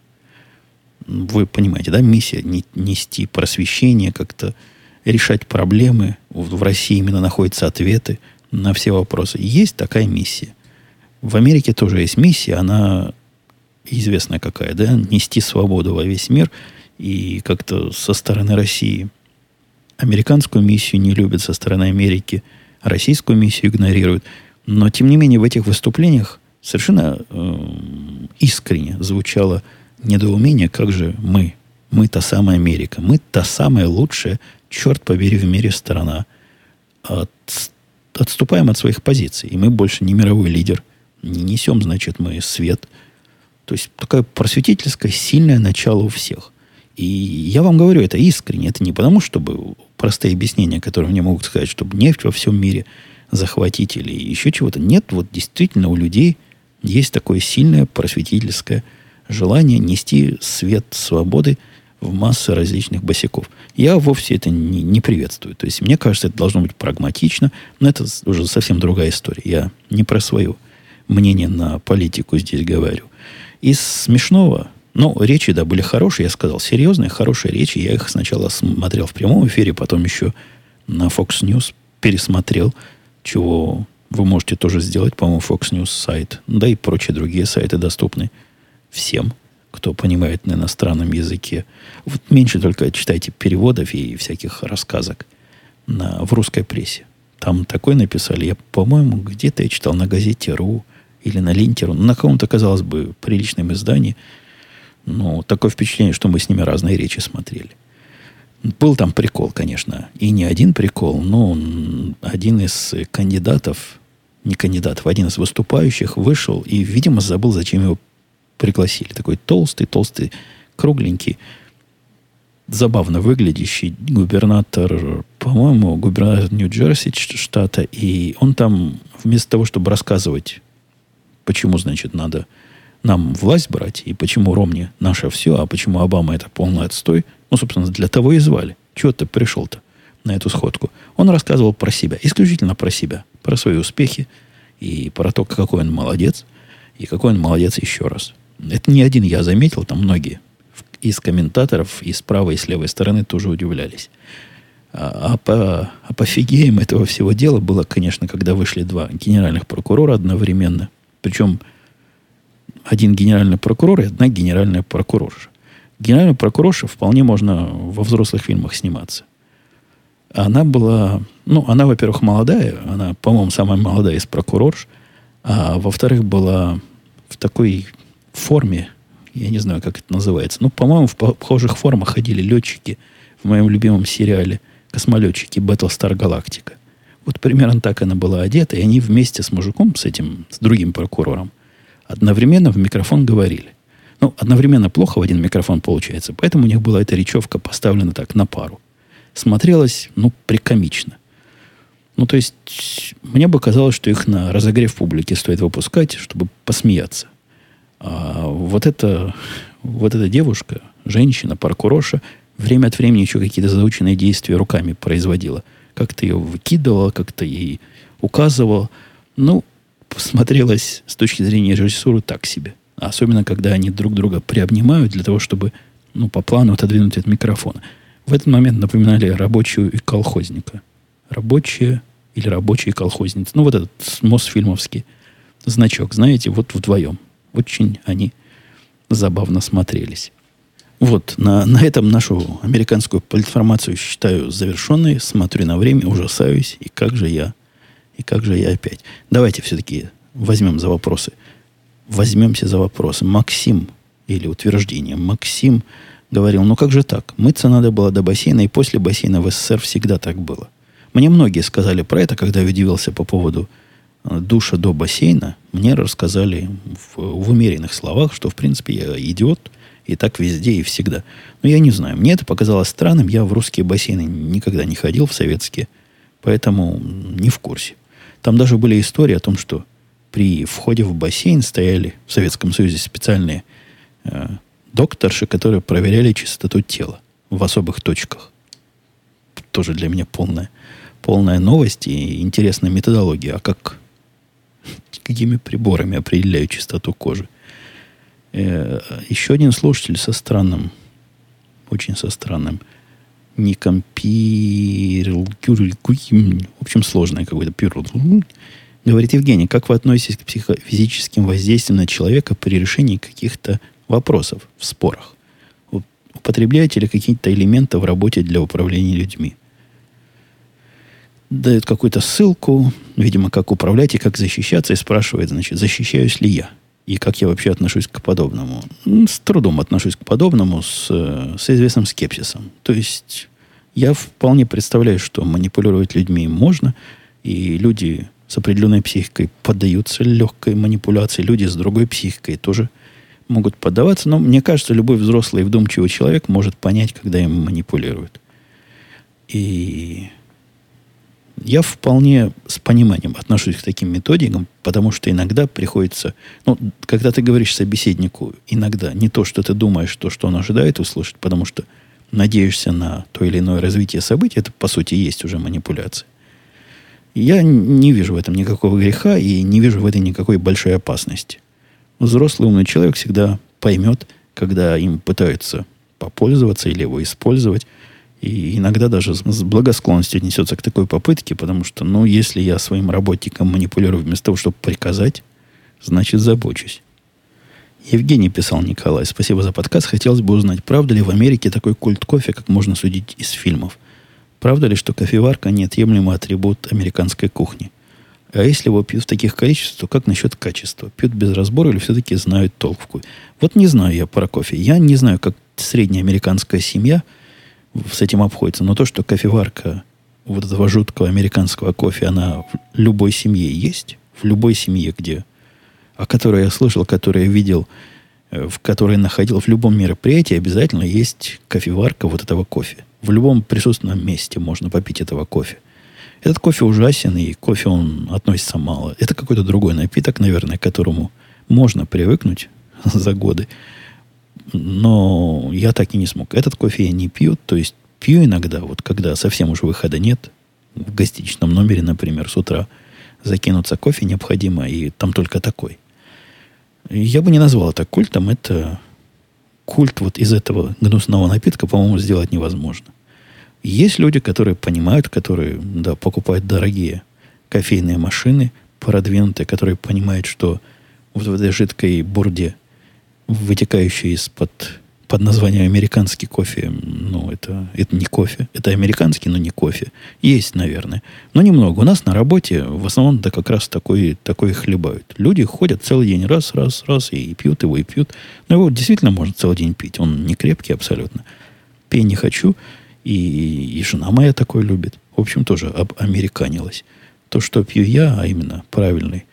Вы понимаете, да, миссия не, нести просвещение, как-то решать проблемы. В, в России именно находятся ответы на все вопросы. Есть такая миссия. В Америке тоже есть миссия, она известная какая, да, нести свободу во весь мир. И как-то со стороны России американскую миссию не любят, со стороны Америки российскую миссию игнорируют. Но, тем не менее, в этих выступлениях совершенно э, искренне звучало недоумение, как же мы, мы та самая Америка, мы та самая лучшая, черт побери, в мире страна. От, отступаем от своих позиций, и мы больше не мировой лидер, не несем, значит, мы свет. То есть, такое просветительское сильное начало у всех. И я вам говорю, это искренне. Это не потому, чтобы простые объяснения, которые мне могут сказать, чтобы нефть во всем мире захватить или еще чего-то. Нет, вот действительно у людей есть такое сильное просветительское желание нести свет свободы в массы различных босиков. Я вовсе это не, не приветствую. То есть, мне кажется, это должно быть прагматично, но это уже совсем другая история. Я не про свое мнение на политику здесь говорю. Из смешного... Ну, речи, да, были хорошие, я сказал, серьезные, хорошие речи. Я их сначала смотрел в прямом эфире, потом еще на Fox News пересмотрел, чего вы можете тоже сделать, по-моему, Fox News сайт, да и прочие другие сайты доступны всем, кто понимает на иностранном языке. Вот меньше только читайте переводов и всяких рассказок на, в русской прессе. Там такое написали, я, по-моему, где-то я читал на газете .ру или на Ленте.ру, на каком-то, казалось бы, приличном издании. Ну, такое впечатление, что мы с ними разные речи смотрели. Был там прикол, конечно. И не один прикол, но один из кандидатов, не кандидатов, один из выступающих вышел и, видимо, забыл, зачем его пригласили. Такой толстый, толстый, кругленький, забавно выглядящий губернатор, по-моему, губернатор Нью-Джерси штата. И он там, вместо того, чтобы рассказывать, почему, значит, надо... нам власть брать, и почему Ромни наше все, а почему Обама это полный отстой. Ну, собственно, для того и звали. Чего ты пришел-то на эту сходку? Он рассказывал про себя, исключительно про себя, про свои успехи и про то, какой он молодец, и какой он молодец еще раз. Это не один я заметил, там многие из комментаторов, и с правой, и с левой стороны тоже удивлялись. А по, а по фигеям этого всего дела было, конечно, когда вышли два генеральных прокурора одновременно, причем один генеральный прокурор и одна генеральная прокурорша. Генеральная прокурорша вполне можно во взрослых фильмах сниматься. Она была... Ну, она, во-первых, молодая. Она, по-моему, самая молодая из прокурорш. А во-вторых, была в такой форме. Я не знаю, как это называется. Ну, по-моему, в похожих формах ходили летчики в моем любимом сериале «Космолетчики» «Battlestar Galactica». Вот примерно так она была одета. И они вместе с мужиком, с этим, с другим прокурором, одновременно в микрофон говорили. Ну, одновременно плохо в один микрофон получается, поэтому у них была эта речевка поставлена так, на пару. Смотрелось, ну, прикомично. Ну, то есть, мне бы казалось, что их на разогрев публики стоит выпускать, чтобы посмеяться. А вот эта, вот эта девушка, женщина, прокурорша, время от времени еще какие-то заученные действия руками производила. Как-то ее выкидывала, как-то ей указывала. Ну, смотрелось с точки зрения режиссуры так себе. Особенно, когда они друг друга приобнимают для того, чтобы, ну, по плану отодвинуть от микрофона. в этот момент напоминали рабочую и колхозника. Рабочие или рабочие колхозницы. Ну, вот этот мосфильмовский значок, знаете, вот вдвоем. Очень они забавно смотрелись. Вот, на, на этом нашу американскую политформацию считаю завершенной. Смотрю на время, ужасаюсь. И как же я, и как же я опять. Давайте все-таки возьмем за вопросы. Возьмемся за вопросы. Максим, или утверждение, Максим говорил, ну как же так? Мыться надо было до бассейна, и после бассейна в СССР всегда так было. Мне многие сказали про это, когда я удивился по поводу душа до бассейна. Мне рассказали в, в умеренных словах, что, в принципе, я идиот, и так везде и всегда. Но я не знаю, мне это показалось странным. Я в русские бассейны никогда не ходил, в советские, поэтому не в курсе. Там даже были истории о том, что при входе в бассейн стояли в Советском Союзе специальные э, докторши, которые проверяли чистоту тела в особых точках. Тоже для меня полная, полная новость и интересная методология. А как, какими приборами определяю чистоту кожи? Еще один слушатель со странным, очень со странным ником Пирл, в общем, сложное какое-то Пирл, говорит: Евгений, как вы относитесь к психофизическим воздействиям на человека при решении каких-то вопросов в спорах? Употребляете ли какие-то элементы в работе для управления людьми? Дает какую-то ссылку, видимо, как управлять и как защищаться, и спрашивает, значит, защищаюсь ли я? И как я вообще отношусь к подобному? С трудом отношусь к подобному, с, с известным скепсисом. То есть, я вполне представляю, что манипулировать людьми можно, и люди с определенной психикой поддаются легкой манипуляции, люди с другой психикой тоже могут поддаваться, но мне кажется, любой взрослый и вдумчивый человек может понять, когда им манипулируют. И я вполне с пониманием отношусь к таким методикам, потому что иногда приходится... Ну, когда ты говоришь собеседнику, иногда не то, что ты думаешь, то, что он ожидает услышать, потому что надеешься на то или иное развитие событий, это, по сути, есть уже манипуляция. Я не вижу в этом никакого греха и не вижу в этой никакой большой опасности. Взрослый умный человек всегда поймет, когда им пытаются попользоваться или его использовать. И иногда даже с благосклонностью отнесется к такой попытке, потому что, ну, если я своим работникам манипулирую вместо того, чтобы приказать, значит, забочусь. Евгений, писал Николай, спасибо за подкаст. Хотелось бы узнать, правда ли в Америке такой культ кофе, как можно судить из фильмов? Правда ли, что кофеварка – неотъемлемый атрибут американской кухни? А если его пьют в таких количествах, то как насчет качества? Пьют без разбора или все-таки знают толк в кофе? Вот не знаю я про кофе. Я не знаю, как средняя американская семья с этим обходится. Но то, что кофеварка вот этого жуткого американского кофе, она в любой семье есть. В любой семье, где... О которой я слышал, которую я видел, в которой находил, в любом мероприятии обязательно есть кофеварка вот этого кофе. В любом присутственном месте можно попить этого кофе. Этот кофе ужасен, и кофе он относится мало. Это какой-то другой напиток, наверное, к которому можно привыкнуть за годы. Но я так и не смог. Этот кофе я не пью. То есть пью иногда, вот когда совсем уже выхода нет, в гостиничном номере, например, с утра закинуться кофе необходимо, и там только такой. Я бы не назвал это культом. Это культ вот из этого гнусного напитка, по-моему, сделать невозможно. Есть люди, которые понимают, которые, да, покупают дорогие кофейные машины, продвинутые, которые понимают, что вот в этой жидкой бурде, вытекающей из-под под названием американский кофе, ну, это, это не кофе. Это американский, но не кофе. Есть, наверное. Но немного. У нас на работе в основном да как раз такое такой хлебают. Люди ходят целый день раз, раз, раз, и пьют его, и пьют. Но его действительно можно целый день пить. Он не крепкий абсолютно. Пей не хочу. И, и жена моя такое любит. В общем, тоже обамериканилась. То, что пью я, а именно правильный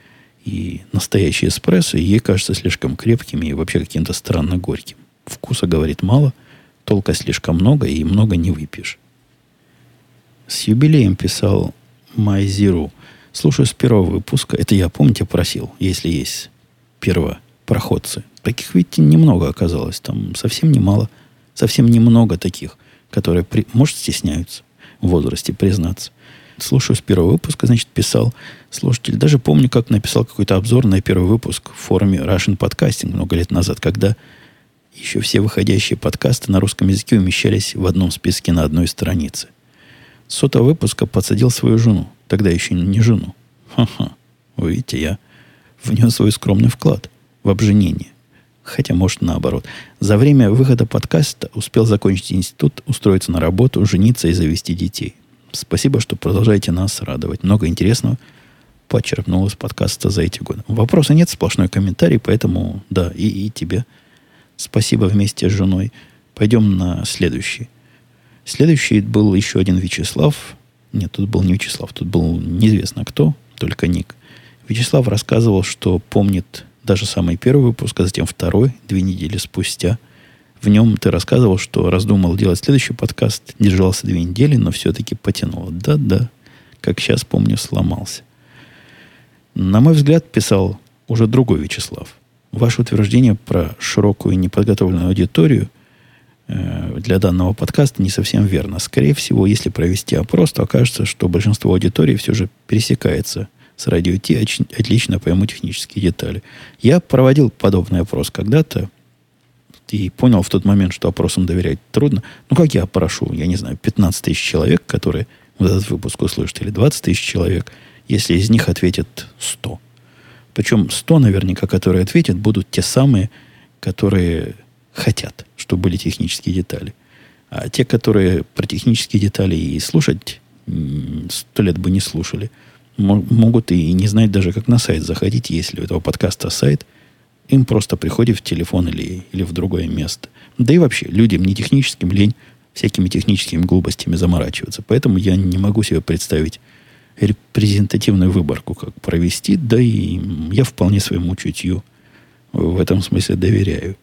и настоящий эспрессо, ей кажется слишком крепким и вообще каким-то странно горьким. Вкуса, говорит, мало, толка слишком много, и много не выпьешь. С юбилеем, писал Майзиру. Слушаю с первого выпуска. Это я, помните, просил, если есть первопроходцы. Таких, видите, немного оказалось. Там совсем немало, совсем немного таких, которые, при... может, стесняются в возрасте признаться. Слушаю с первого выпуска, значит, писал слушатель. Даже помню, как написал какой-то обзор на первый выпуск в форуме Russian Podcasting много лет назад, когда еще все выходящие подкасты на русском языке умещались в одном списке на одной странице. С сотого выпуска подсадил свою жену. Тогда еще не жену. Ха-ха. Вы видите, я внес свой скромный вклад в обженение. Хотя, может, наоборот. За время выхода подкаста успел закончить институт, устроиться на работу, жениться и завести детей. Спасибо, что продолжаете нас радовать. Много интересного подчеркнул из подкаста за эти годы. Вопроса нет, сплошной комментарий, поэтому да, и, и тебе спасибо вместе с женой. Пойдем на следующий. Следующий был еще один Вячеслав. Нет, тут был не Вячеслав, тут был неизвестно кто, только ник. Вячеслав рассказывал, что помнит даже самый первый выпуск, а затем второй, две недели спустя. В нем ты рассказывал, что раздумал делать следующий подкаст, держался две недели, но все-таки потянуло. Да-да, как сейчас помню, сломался. На мой взгляд, писал уже другой Вячеслав. Ваше утверждение про широкую неподготовленную аудиторию для данного подкаста не совсем верно. Скорее всего, если провести опрос, то окажется, что большинство аудитории все же пересекается с радио Ти, отлично пойму технические детали. Я проводил подобный опрос когда-то и понял в тот момент, что опросам доверять трудно. Ну, как я опрошу, я не знаю, пятнадцать тысяч человек, которые вот этот выпуск услышат, или двадцать тысяч человек, если из них ответят сто. Причем сто наверняка, которые ответят, будут те самые, которые хотят, чтобы были технические детали. А те, которые про технические детали и слушать сто лет бы не слушали, могут и не знать даже, как на сайт заходить, если у этого подкаста сайт, им просто приходит в телефон или, или в другое место. Да и вообще, людям не техническим лень всякими техническими глупостями заморачиваться. Поэтому я не могу себе представить репрезентативную выборку, как провести, да и я вполне своему чутью в этом смысле доверяю.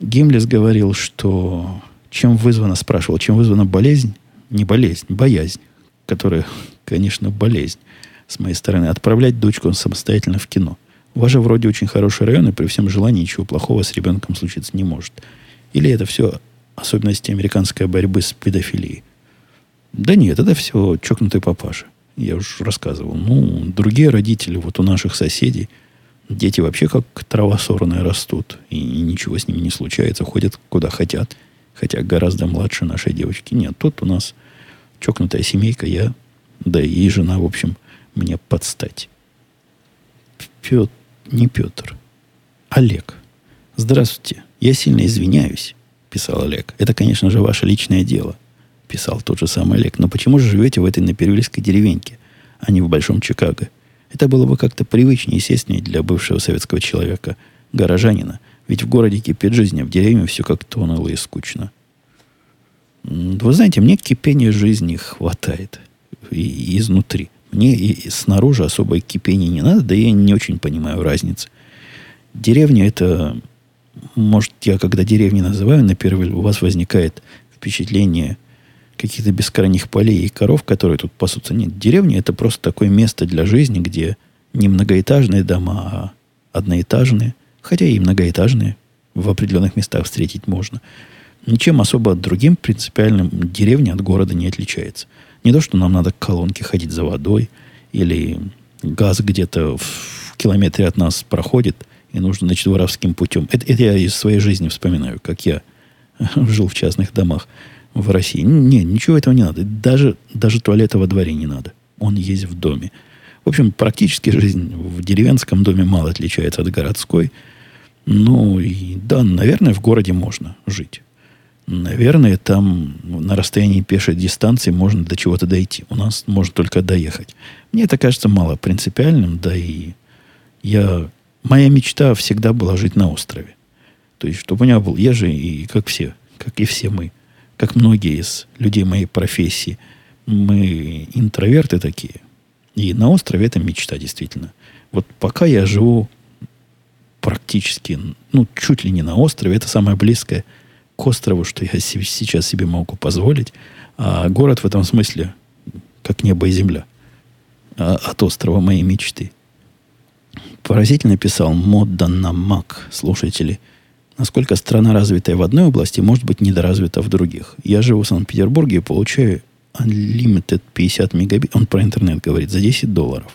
Гимлес говорил, что чем вызвана, спрашивал, чем вызвана болезнь, не болезнь, боязнь, которая, конечно, болезнь с моей стороны, отправлять дочку самостоятельно в кино. У вас же вроде очень хороший район, и при всем желании ничего плохого с ребенком случиться не может. Или это все особенности американской борьбы с педофилией? Да нет, это все чокнутый папаша. Я уже рассказывал. Ну, другие родители, вот у наших соседей, дети вообще как трава сорная растут, и ничего с ними не случается, ходят куда хотят, хотя гораздо младше нашей девочки. Нет, тут у нас чокнутая семейка, я, да и жена, в общем, мне подстать. Петр, не Петр, Олег. Здравствуйте, я сильно извиняюсь, писал Олег. Это, конечно же, ваше личное дело, писал тот же самый Олег. Но почему же живете в этой напервильской деревеньке, а не в Большом Чикаго? Это было бы как-то привычнее и естественнее для бывшего советского человека, горожанина. Ведь в городе кипит жизнь, а в деревне все как-то уныло и скучно. Вы знаете, мне кипения жизни хватает. И, и изнутри. Мне и, и снаружи особое кипение не надо, да я не очень понимаю разницы. Деревня это... Может, я когда деревни называю, на первый у вас возникает впечатление каких-то бескрайних полей и коров, которые тут пасутся. Нет, деревня – это просто такое место для жизни, где не многоэтажные дома, а одноэтажные. Хотя и многоэтажные в определенных местах встретить можно. Ничем особо другим принципиальным деревня от города не отличается. Не то, что нам надо к колонке ходить за водой, или газ где-то в километре от нас проходит, и нужно, значит, воровским путем. Это, это я из своей жизни вспоминаю, как я жил в частных домах в России. Не, ничего этого не надо. Даже, даже туалета во дворе не надо. Он есть в доме. В общем, практически жизнь в деревенском доме мало отличается от городской. Ну, и да, наверное, в городе можно жить. Наверное, там на расстоянии пешей дистанции можно до чего-то дойти. У нас можно только доехать. Мне это кажется мало принципиальным, да и я... Моя мечта всегда была жить на острове. То есть, чтобы у меня был... Я же, и как все, как и все мы, как многие из людей моей профессии, мы интроверты такие. И на острове это мечта, действительно. Вот пока я живу практически, ну, чуть ли не на острове, это самое близкое к острову, что я сейчас себе могу позволить. А город в этом смысле как небо и земля. От острова моей мечты. Поразительно писал Модда на Мак, слушатели. Насколько страна, развитая в одной области, может быть недоразвита в других. Я живу в Санкт-Петербурге и получаю unlimited пятьдесят мегабит. Он про интернет говорит. За десять долларов.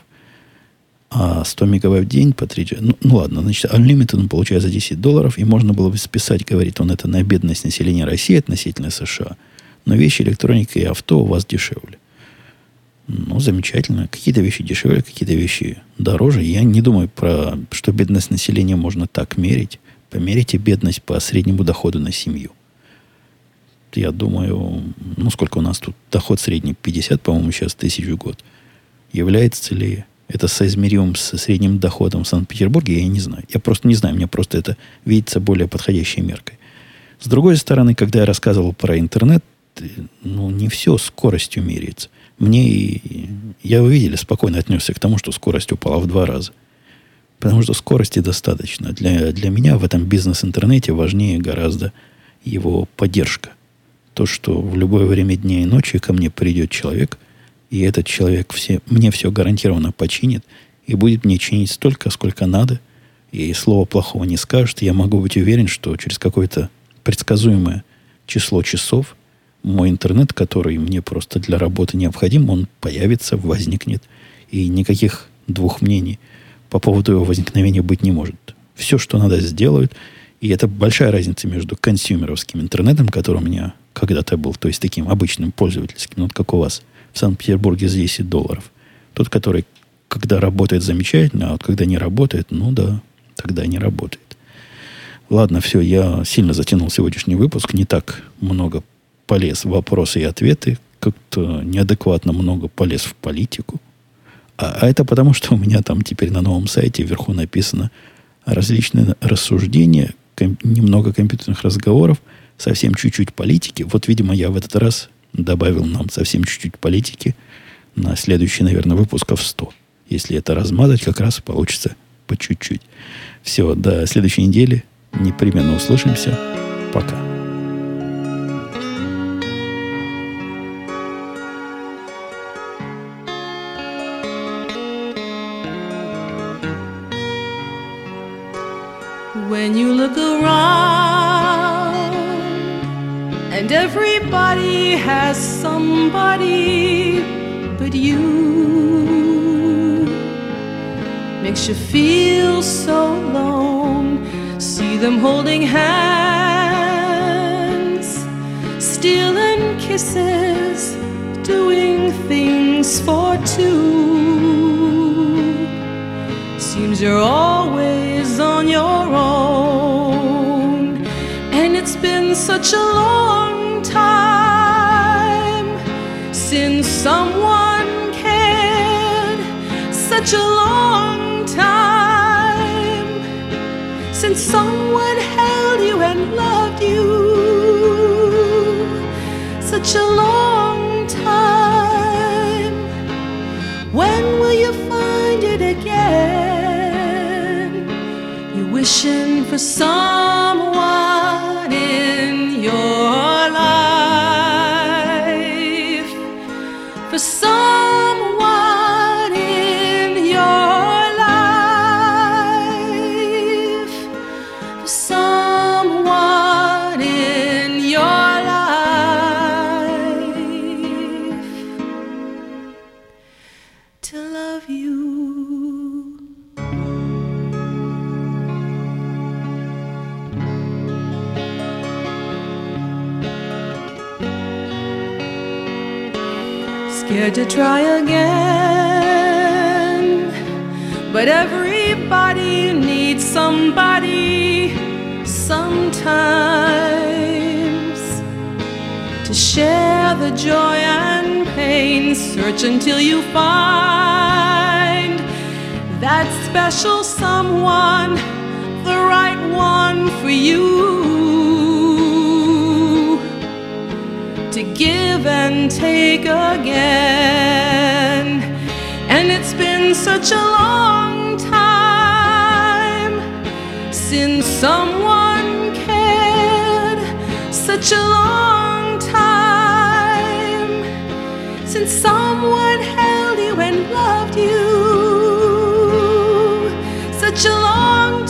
А сто мегабайт в день по три... Ну, ну ладно, значит, Unlimited он получает за десять долларов, и можно было бы списать, говорит он, это на бедность населения России относительно США, но вещи, электроника и авто у вас дешевле. Ну, замечательно. Какие-то вещи дешевле, какие-то вещи дороже. Я не думаю, про, что бедность населения можно так мерить. Померите бедность по среднему доходу на семью. Я думаю, ну, сколько у нас тут доход средний? пятьдесят, по-моему, сейчас тысяч в год. Является ли это соизмеримым со средним доходом в Санкт-Петербурге? Я не знаю. Я просто не знаю. Мне просто это видится более подходящей меркой. С другой стороны, когда я рассказывал про интернет, ну, не все скоростью меряется. Мне и... Я, вы видели, спокойно отнесся к тому, что скорость упала в два раза. Потому что скорости достаточно. Для, для меня в этом бизнес-интернете важнее гораздо его поддержка. То, что в любое время дня и ночи ко мне придет человек, и этот человек все, мне все гарантированно починит, и будет мне чинить столько, сколько надо, и слова плохого не скажет. Я могу быть уверен, что через какое-то предсказуемое число часов мой интернет, который мне просто для работы необходим, он появится, возникнет. И никаких двух мнений по поводу его возникновения быть не может. Все, что надо, сделают. И это большая разница между консюмеровским интернетом, который у меня когда-то был, то есть таким обычным пользовательским, вот как у вас в Санкт-Петербурге за десять долларов. Тот, который, когда работает, замечательно, а вот когда не работает, ну да, тогда не работает. Ладно, все, я сильно затянул сегодняшний выпуск, не так много полез в вопросы и ответы, как-то неадекватно много полез в политику. А, а это потому, что у меня там теперь на новом сайте вверху написано различные рассуждения, Ком- немного компьютерных разговоров, совсем чуть-чуть политики. Вот, видимо, я в этот раз добавил нам совсем чуть-чуть политики на следующий, наверное, выпусков сто. Если это размазать, как раз получится по чуть-чуть. Все, до следующей недели. Непременно услышимся. Пока. When you look around and everybody has somebody but you, makes you feel so alone. See them holding hands, stealing kisses, doing things for two. Seems you're always on your own, and it's been such a long time since someone cared. Such a long time since someone held you and loved you. Such a long time. When will you find it again? Wishing for someone in your life, for someone in your life, for someone in your life to love you. Scared to try again, but everybody needs somebody sometimes to share the joy and pain. Search until you find that special someone, the right one for you, to give and take again. And it's been such a long time since someone cared. Such a long time since someone held you and loved you. Such a long time.